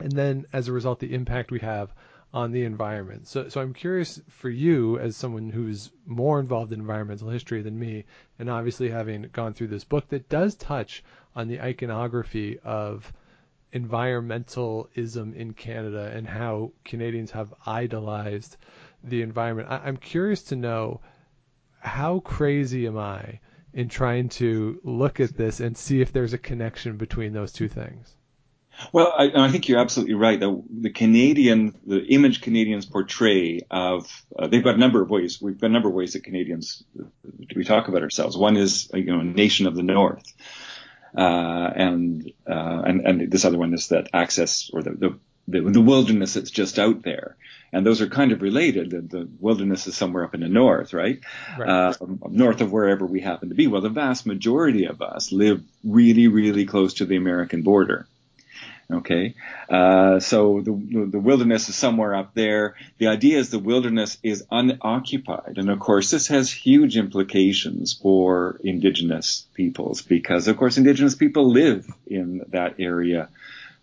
and then as a result the impact we have on the environment. So so I'm curious for you, as someone who's more involved in environmental history than me, and obviously having gone through this book that does touch on the iconography of environmentalism in Canada and how Canadians have idolized the environment. I, I'm curious to know, how crazy am I in trying to look at this and see if there's a connection between those two things? Well, I, I think you're absolutely right. The, the Canadian, the image Canadians portray of, uh, they've got a number of ways. We've got a number of ways that Canadians, we talk about ourselves. One is, you know, a nation of the North. Uh, and, uh, and, and this other one is that access, or the, the The, the wilderness that's just out there. And those are kind of related. The, the wilderness is somewhere up in the north, right? right. Uh, north of wherever we happen to be. Well, the vast majority of us live really, really close to the American border. Okay. Uh, so the, the wilderness is somewhere up there. The idea is the wilderness is unoccupied. And of course, this has huge implications for Indigenous peoples because, of course, Indigenous people live in that area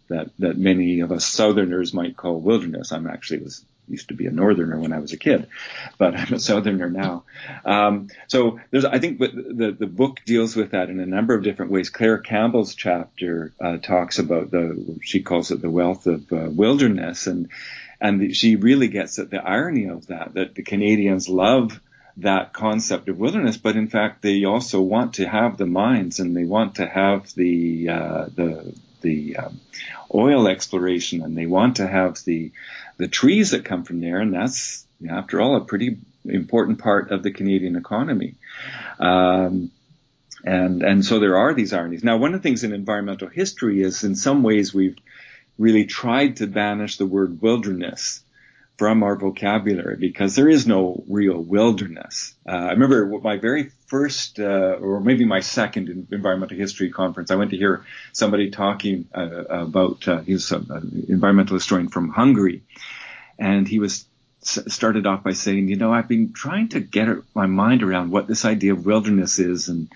that that many of us Southerners might call wilderness. I'm actually was used to be a Northerner when I was a kid, but I'm a Southerner now. Um, so there's, I think the the book deals with that in a number of different ways. Claire Campbell's chapter uh, talks about the, she calls it the wealth of uh, wilderness, and and she really gets at the irony of that, that the Canadians love that concept of wilderness, but in fact they also want to have the mines and they want to have the uh, the the um, oil exploration, and they want to have the the trees that come from there, and that's, after all, a pretty important part of the Canadian economy. Um, and and so there are these ironies. Now, one of the things in environmental history is, in some ways, we've really tried to banish the word wilderness from our vocabulary, because there is no real wilderness. Uh, I remember my very first, uh, or maybe my second environmental history conference, I went to hear somebody talking uh, about, uh, he was an environmental historian from Hungary, and he was started off by saying, you know, I've been trying to get my mind around what this idea of wilderness is, and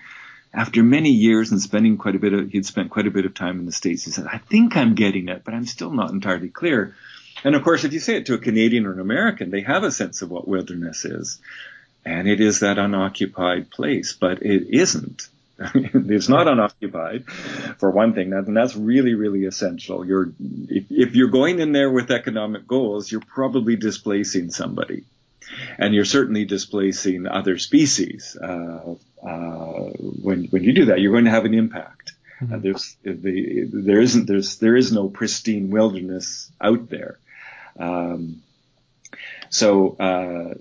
after many years and spending quite a bit of, he'd spent quite a bit of time in the States, he said, I think I'm getting it, but I'm still not entirely clear. And of course, if you say it to a Canadian or an American, they have a sense of what wilderness is. And it is that unoccupied place, but it isn't. It's not unoccupied, for one thing, and that's really, really essential. You're, if, if you're going in there with economic goals, you're probably displacing somebody. And you're certainly displacing other species. Uh, uh, when, when you do that, you're going to have an impact. Mm-hmm. Uh, there's, the, there isn't, there's, there is no pristine wilderness out there. Um, so, uh,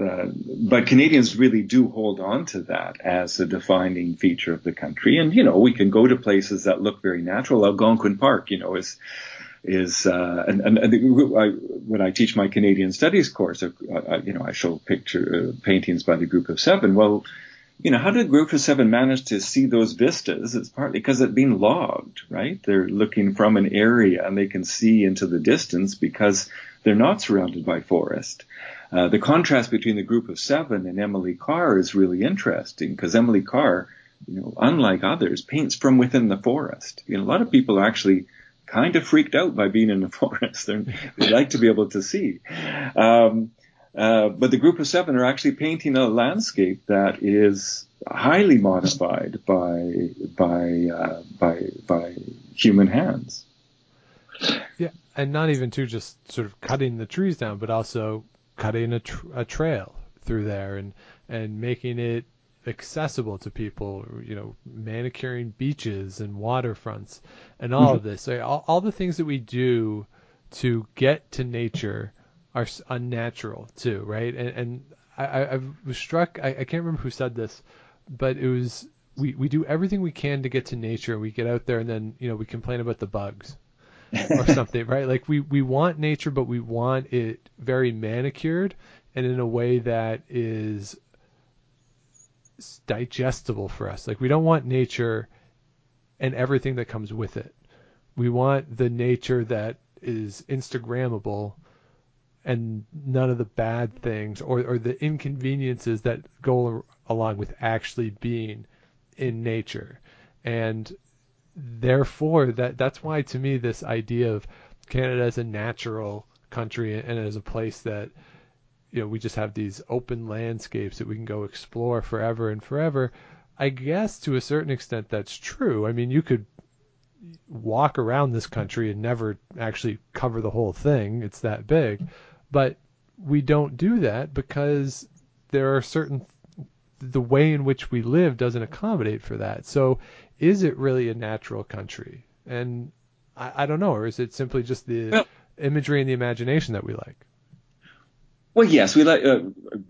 uh, but Canadians really do hold on to that as a defining feature of the country. And, you know, we can go to places that look very natural. Algonquin Park, you know, is, is, uh, and, and, and I, when I teach my Canadian studies course, I, I, you know, I show picture uh, paintings by the Group of Seven. Well, you know, how did Group of Seven manage to see those vistas? It's partly because it's been logged, right? They're looking from an area and they can see into the distance because they're not surrounded by forest. Uh, the contrast between the Group of Seven and Emily Carr is really interesting, because Emily Carr, you know, unlike others, paints from within the forest. You know, a lot of people are actually kind of freaked out by being in the forest. They're, they like to be able to see. Um, Uh, but the Group of Seven are actually painting a landscape that is highly modified by by uh, by by human hands. Yeah, and not even too just sort of cutting the trees down, but also cutting a, tr- a trail through there and and making it accessible to people. You know, manicuring beaches and waterfronts and all mm-hmm. of this. So all, all the things that we do to get to nature are unnatural too, right? And, and I, I was struck, I, I can't remember who said this, but it was, we, we do everything we can to get to nature. We get out there and then, you know, we complain about the bugs or something, right? Like we, we want nature, but we want it very manicured and in a way that is digestible for us. Like we don't want nature and everything that comes with it. We want the nature that is Instagrammable and none of the bad things or, or the inconveniences that go along with actually being in nature. And therefore, that that's why, to me, this idea of Canada as a natural country and as a place that, you know, we just have these open landscapes that we can go explore forever and forever, I guess to a certain extent that's true. I mean, you could walk around this country and never actually cover the whole thing. It's that big. But we don't do that because there are certain, the way in which we live doesn't accommodate for that. So is it really a natural country? And I, I don't know, or is it simply just the well, imagery and the imagination that we like? Well, yes, we like, uh,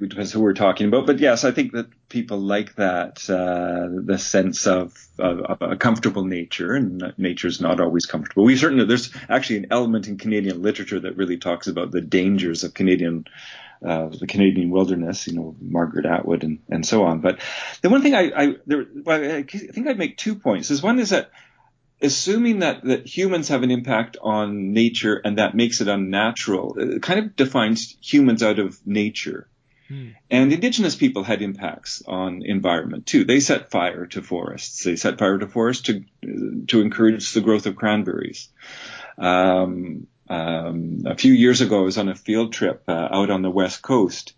it depends who we're talking about, but yes, I think that people like that, uh, the sense of, of, of a comfortable nature, and nature's not always comfortable. We certainly, there's actually an element in Canadian literature that really talks about the dangers of Canadian, uh, the Canadian wilderness, you know, Margaret Atwood and, and so on. But the one thing I, I, there, well, I think I'd make two points is one is that, assuming that, that humans have an impact on nature and that makes it unnatural, it kind of defines humans out of nature. Hmm. And Indigenous people had impacts on environment too. They set fire to forests. They set fire to forests to to encourage the growth of cranberries. Um, um, a few years ago, I was on a field trip uh, out on the west coast,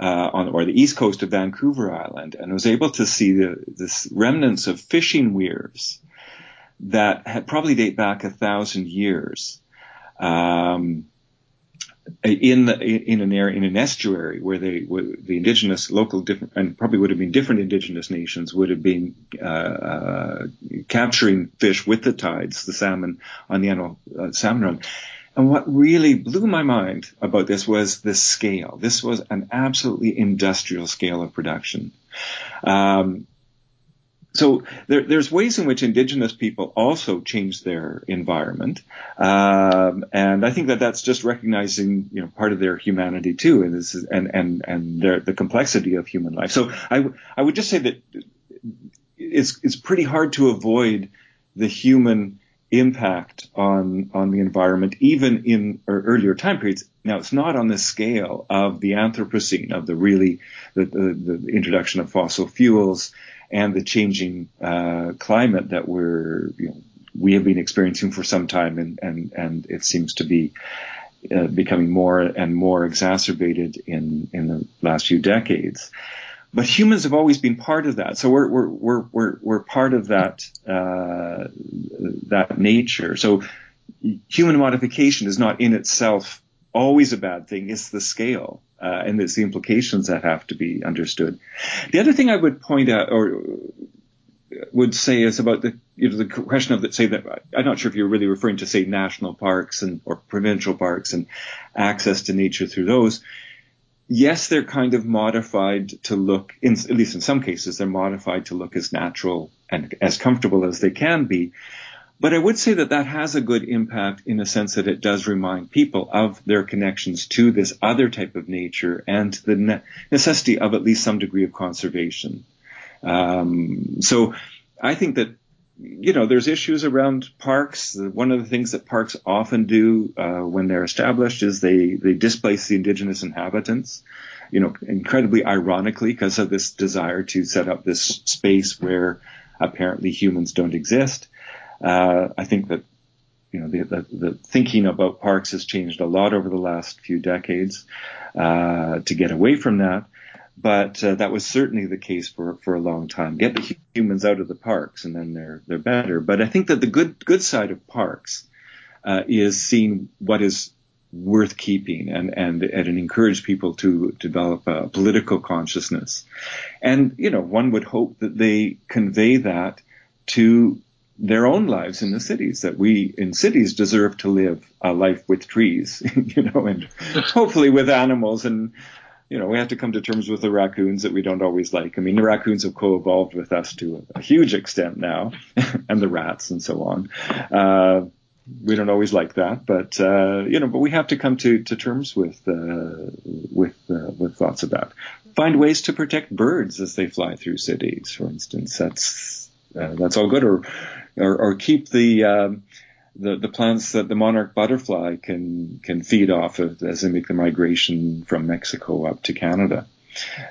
uh, on or the east coast of Vancouver Island, and was able to see the this remnants of fishing weirs that had probably date back a thousand years, um, in the, in an area in an estuary where they where the indigenous local different and probably would have been different indigenous nations would have been uh, uh, capturing fish with the tides, the salmon on the annual uh, salmon run. And what really blew my mind about this was the scale. This was an absolutely industrial scale of production. Um, So there, there's ways in which Indigenous people also change their environment, um, and I think that that's just recognizing, you know, part of their humanity too, and this is, and and and their, the complexity of human life. So I I would just say that it's it's pretty hard to avoid the human impact on on the environment, even in earlier time periods. Now, it's not on the scale of the Anthropocene, of the really the, the, the introduction of fossil fuels and the changing uh, climate that we're you know, we have been experiencing for some time, and and and it seems to be uh, becoming more and more exacerbated in in the last few decades. But humans have always been part of that, so we're we're we're we're, we're part of that uh, that nature. So human modification is not in itself always a bad thing. It's the scale. Uh, and it's the implications that have to be understood. The other thing I would point out, or would say, is about the you know, the question of that. Say that I'm not sure if you're really referring to, say, national parks and or provincial parks and access to nature through those. Yes, they're kind of modified to look, in, at least in some cases, they're modified to look as natural and as comfortable as they can be. But I would say that that has a good impact in the sense that it does remind people of their connections to this other type of nature and the ne- necessity of at least some degree of conservation. Um, so I think that, you know, there's issues around parks. One of the things that parks often do uh, when they're established is they, they displace the Indigenous inhabitants, you know, incredibly ironically, because of this desire to set up this space where apparently humans don't exist. Uh, I think that, you know, the, the, the thinking about parks has changed a lot over the last few decades uh, to get away from that. But uh, that was certainly the case for, for a long time. Get the humans out of the parks and then they're they're better. But I think that the good good side of parks uh, is seeing what is worth keeping and, and, and encourage people to develop a political consciousness. And, you know, one would hope that they convey that to their own lives in the cities, that we in cities deserve to live a life with trees, you know, and hopefully with animals. And, you know, we have to come to terms with the raccoons that we don't always like. I mean, the raccoons have co-evolved with us to a huge extent now, and the rats and so on. Uh, we don't always like that, but, uh, you know, but we have to come to, to terms with, uh, with, uh, with thoughts of that. Find ways to protect birds as they fly through cities, for instance. That's, Uh, that's all good, or, or, or keep the, um, the the plants that the monarch butterfly can can feed off of as they make the migration from Mexico up to Canada.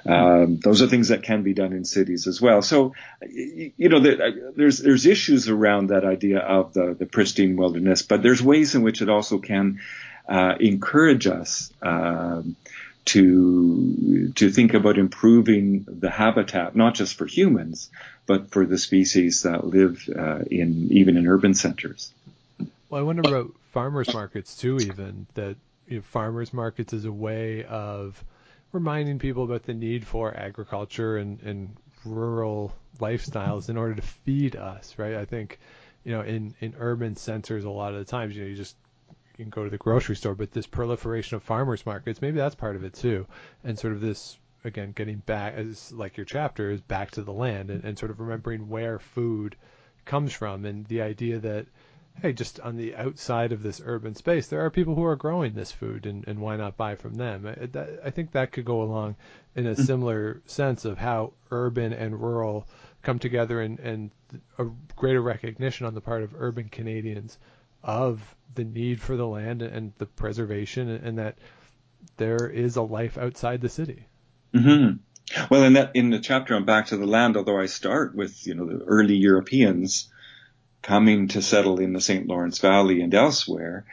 Um, those are things that can be done in cities as well. So, you know, there, there's there's issues around that idea of the the pristine wilderness, but there's ways in which it also can uh, encourage us um, to to think about improving the habitat, not just for humans, but for the species that live uh, in even in urban centers. Well, I wonder about farmers markets too. Even that you know, farmers markets is a way of reminding people about the need for agriculture and, and rural lifestyles in order to feed us, right? I think you know in, in urban centers a lot of the times you know you just you can go to the grocery store, but this proliferation of farmers markets, maybe that's part of it too, and sort of this. Again, getting back, as like your chapter is back to the land and, and sort of remembering where food comes from, and the idea that, hey, just on the outside of this urban space, there are people who are growing this food, and, and why not buy from them? I, that, I think that could go along in a similar sense of how urban and rural come together, and, and a greater recognition on the part of urban Canadians of the need for the land and the preservation, and, and that there is a life outside the city. Mm-hmm. Well, in that in the chapter on Back to the Land, although I start with you know the early Europeans coming to settle in the Saint Lawrence Valley and elsewhere,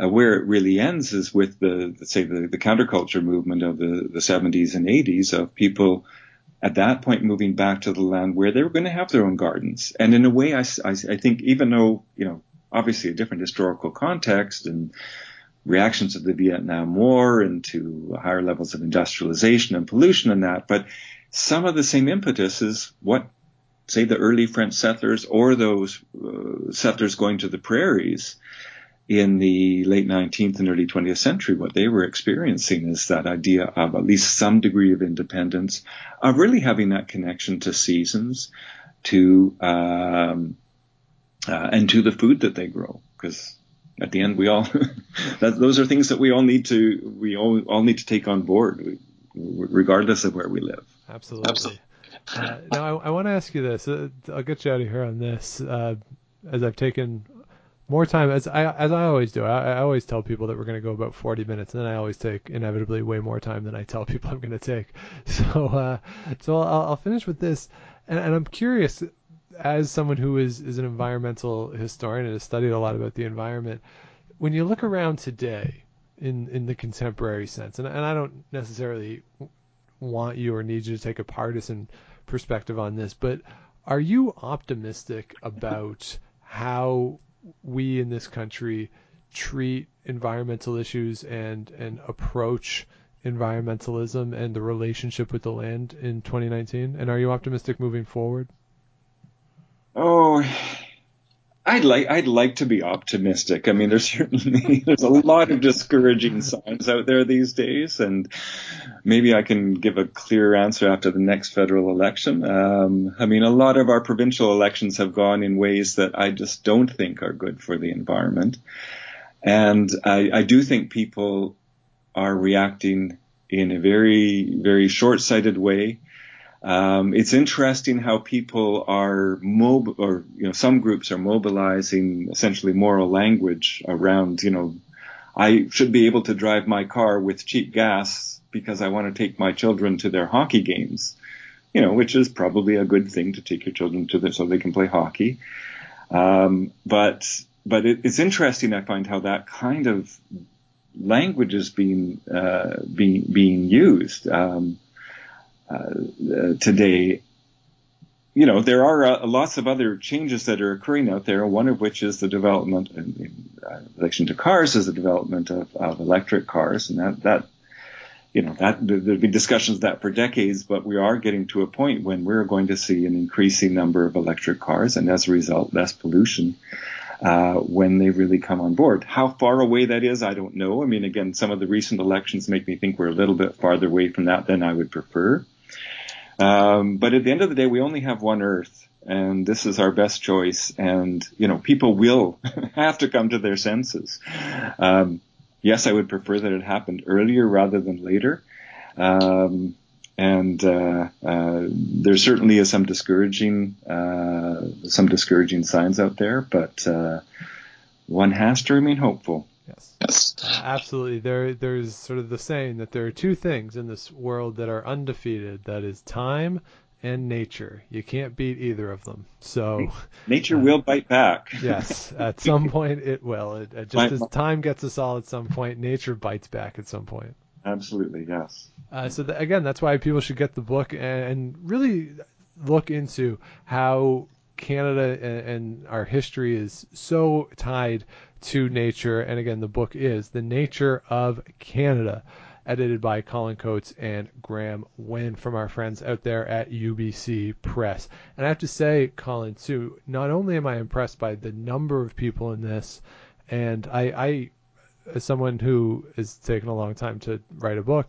uh, where it really ends is with the say the, the counterculture movement of the, the seventies and eighties of people at that point moving back to the land where they were going to have their own gardens. And in a way, I, I, I think even though you know obviously a different historical context and reactions to the Vietnam War and to higher levels of industrialization and pollution and that, but some of the same impetus is what, say, the early French settlers or those uh, settlers going to the prairies in the late nineteenth and early twentieth century, what they were experiencing is that idea of at least some degree of independence, of really having that connection to seasons, to um, uh, and to the food that they grow, because at the end we all that, those are things that we all need to we all, all need to take on board, regardless of where we live. Absolutely. Absolutely. Uh, now I, I want to ask you this. Uh, I'll get you out of here on this, uh, as I've taken more time as I as I always do. I, I always tell people that we're going to go about forty minutes, and then I always take inevitably way more time than I tell people I'm going to take. So uh, so I'll, I'll finish with this, and, and I'm curious, as someone who is is an environmental historian and has studied a lot about the environment, when you look around today in in the contemporary sense, and, and I don't necessarily want you or need you to take a partisan perspective on this, but are you optimistic about how we in this country treat environmental issues and and approach environmentalism and the relationship with the land in twenty nineteen? And are you optimistic moving forward? Oh, I'd like I'd like to be optimistic. I mean, there's certainly there's a lot of discouraging signs out there these days, and maybe I can give a clear answer after the next federal election. Um, I mean, a lot of our provincial elections have gone in ways that I just don't think are good for the environment, and I, I do think people are reacting in a very, very short-sighted way. Um, it's interesting how people are mob, or you know, some groups are mobilizing essentially moral language around, you know, I should be able to drive my car with cheap gas because I want to take my children to their hockey games, you know, which is probably a good thing to take your children to the, so they can play hockey. Um, but but it, it's interesting, I find, how that kind of language is being uh, being being used. Um, Uh, today, you know, there are uh, lots of other changes that are occurring out there, one of which is the development in, in uh, relation to cars is the development of, of electric cars. And that, that, you know, that there've been discussions of that for decades, but we are getting to a point when we're going to see an increasing number of electric cars, and as a result, less pollution uh, when they really come on board. How far away that is, I don't know. I mean, again, some of the recent elections make me think we're a little bit farther away from that than I would prefer. Um, but at the end of the day, we only have one Earth, and this is our best choice. And, you know, people will have to come to their senses. Um, yes, I would prefer that it happened earlier rather than later. Um, and uh, uh, there certainly is some discouraging, uh, some discouraging signs out there, but uh, one has to remain hopeful. Yes. Yes. Uh, absolutely. There, there's sort of the saying that there are two things in this world that are undefeated. That is time and nature. You can't beat either of them. So nature uh, will bite back. Yes. At some point it will. It, it just as time gets us all at some point, nature bites back at some point. Absolutely. Yes. Uh, so the, again, that's why people should get the book and, and really look into how Canada and, and our history is so tied to nature. And again, the book is The Nature of Canada, edited by Colin Coates and Graham Wynn from our friends out there at U B C Press. And I have to say, Colin, too, not only am I impressed by the number of people in this, and I, I as someone who has taken a long time to write a book,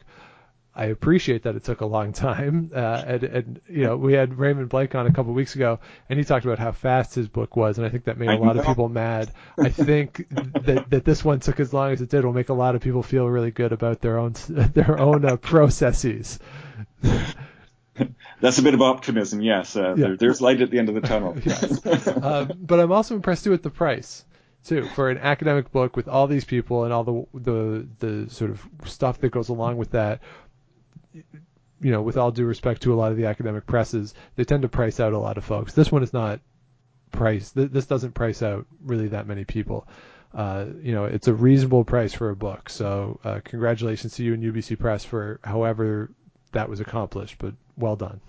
I appreciate that it took a long time. Uh, and, and, you know, we had Raymond Blake on a couple of weeks ago, and he talked about how fast his book was. And I think that made a lot of people mad. I think that, that this one took as long as it did will make a lot of people feel really good about their own, their own uh, processes. That's a bit of optimism. Yes. Uh, yeah. there, there's light at the end of the tunnel. Yes. uh, but I'm also impressed too with the price. Too, for an academic book with all these people and all the, the, the sort of stuff that goes along with that. You know, with all due respect to a lot of the academic presses, they tend to price out a lot of folks. This one is not priced. This doesn't price out really that many people. Uh, you know, it's a reasonable price for a book. So uh, congratulations to you and U B C Press for however that was accomplished, but well done.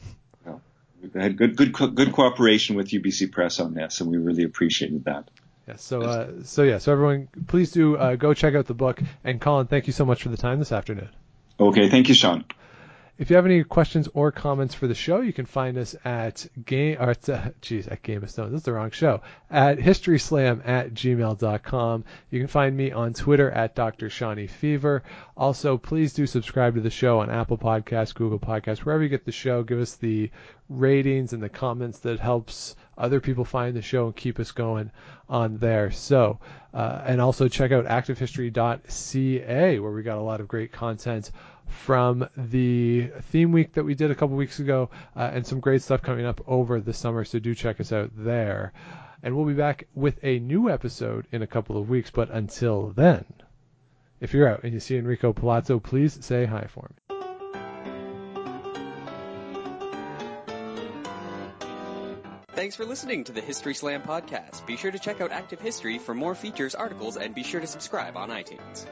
Well, we had good, good, good cooperation with U B C Press on this, and we really appreciated that. Yeah, so, uh, so yeah, so everyone, please do uh, go check out the book. And Colin, thank you so much for the time this afternoon. Okay, thank you, Sean. If you have any questions or comments for the show, you can find us at game or at, uh, geez, at Game of Stones. That's the wrong show. At history slam at gmail dot com. You can find me on Twitter at Doctor Shawnee Fever. Also, please do subscribe to the show on Apple Podcasts, Google Podcasts, wherever you get the show. Give us the ratings and the comments. That helps other people find the show and keep us going on there. So, uh, and also check out active history dot c a, where we got a lot of great content from the theme week that we did a couple weeks ago, uh, and some great stuff coming up over the summer. So do check us out there. And we'll be back with a new episode in a couple of weeks. But until then, if you're out and you see Enrico Palazzo, please say hi for me. Thanks for listening to the History Slam podcast. Be sure to check out Active History for more features, articles, and be sure to subscribe on iTunes.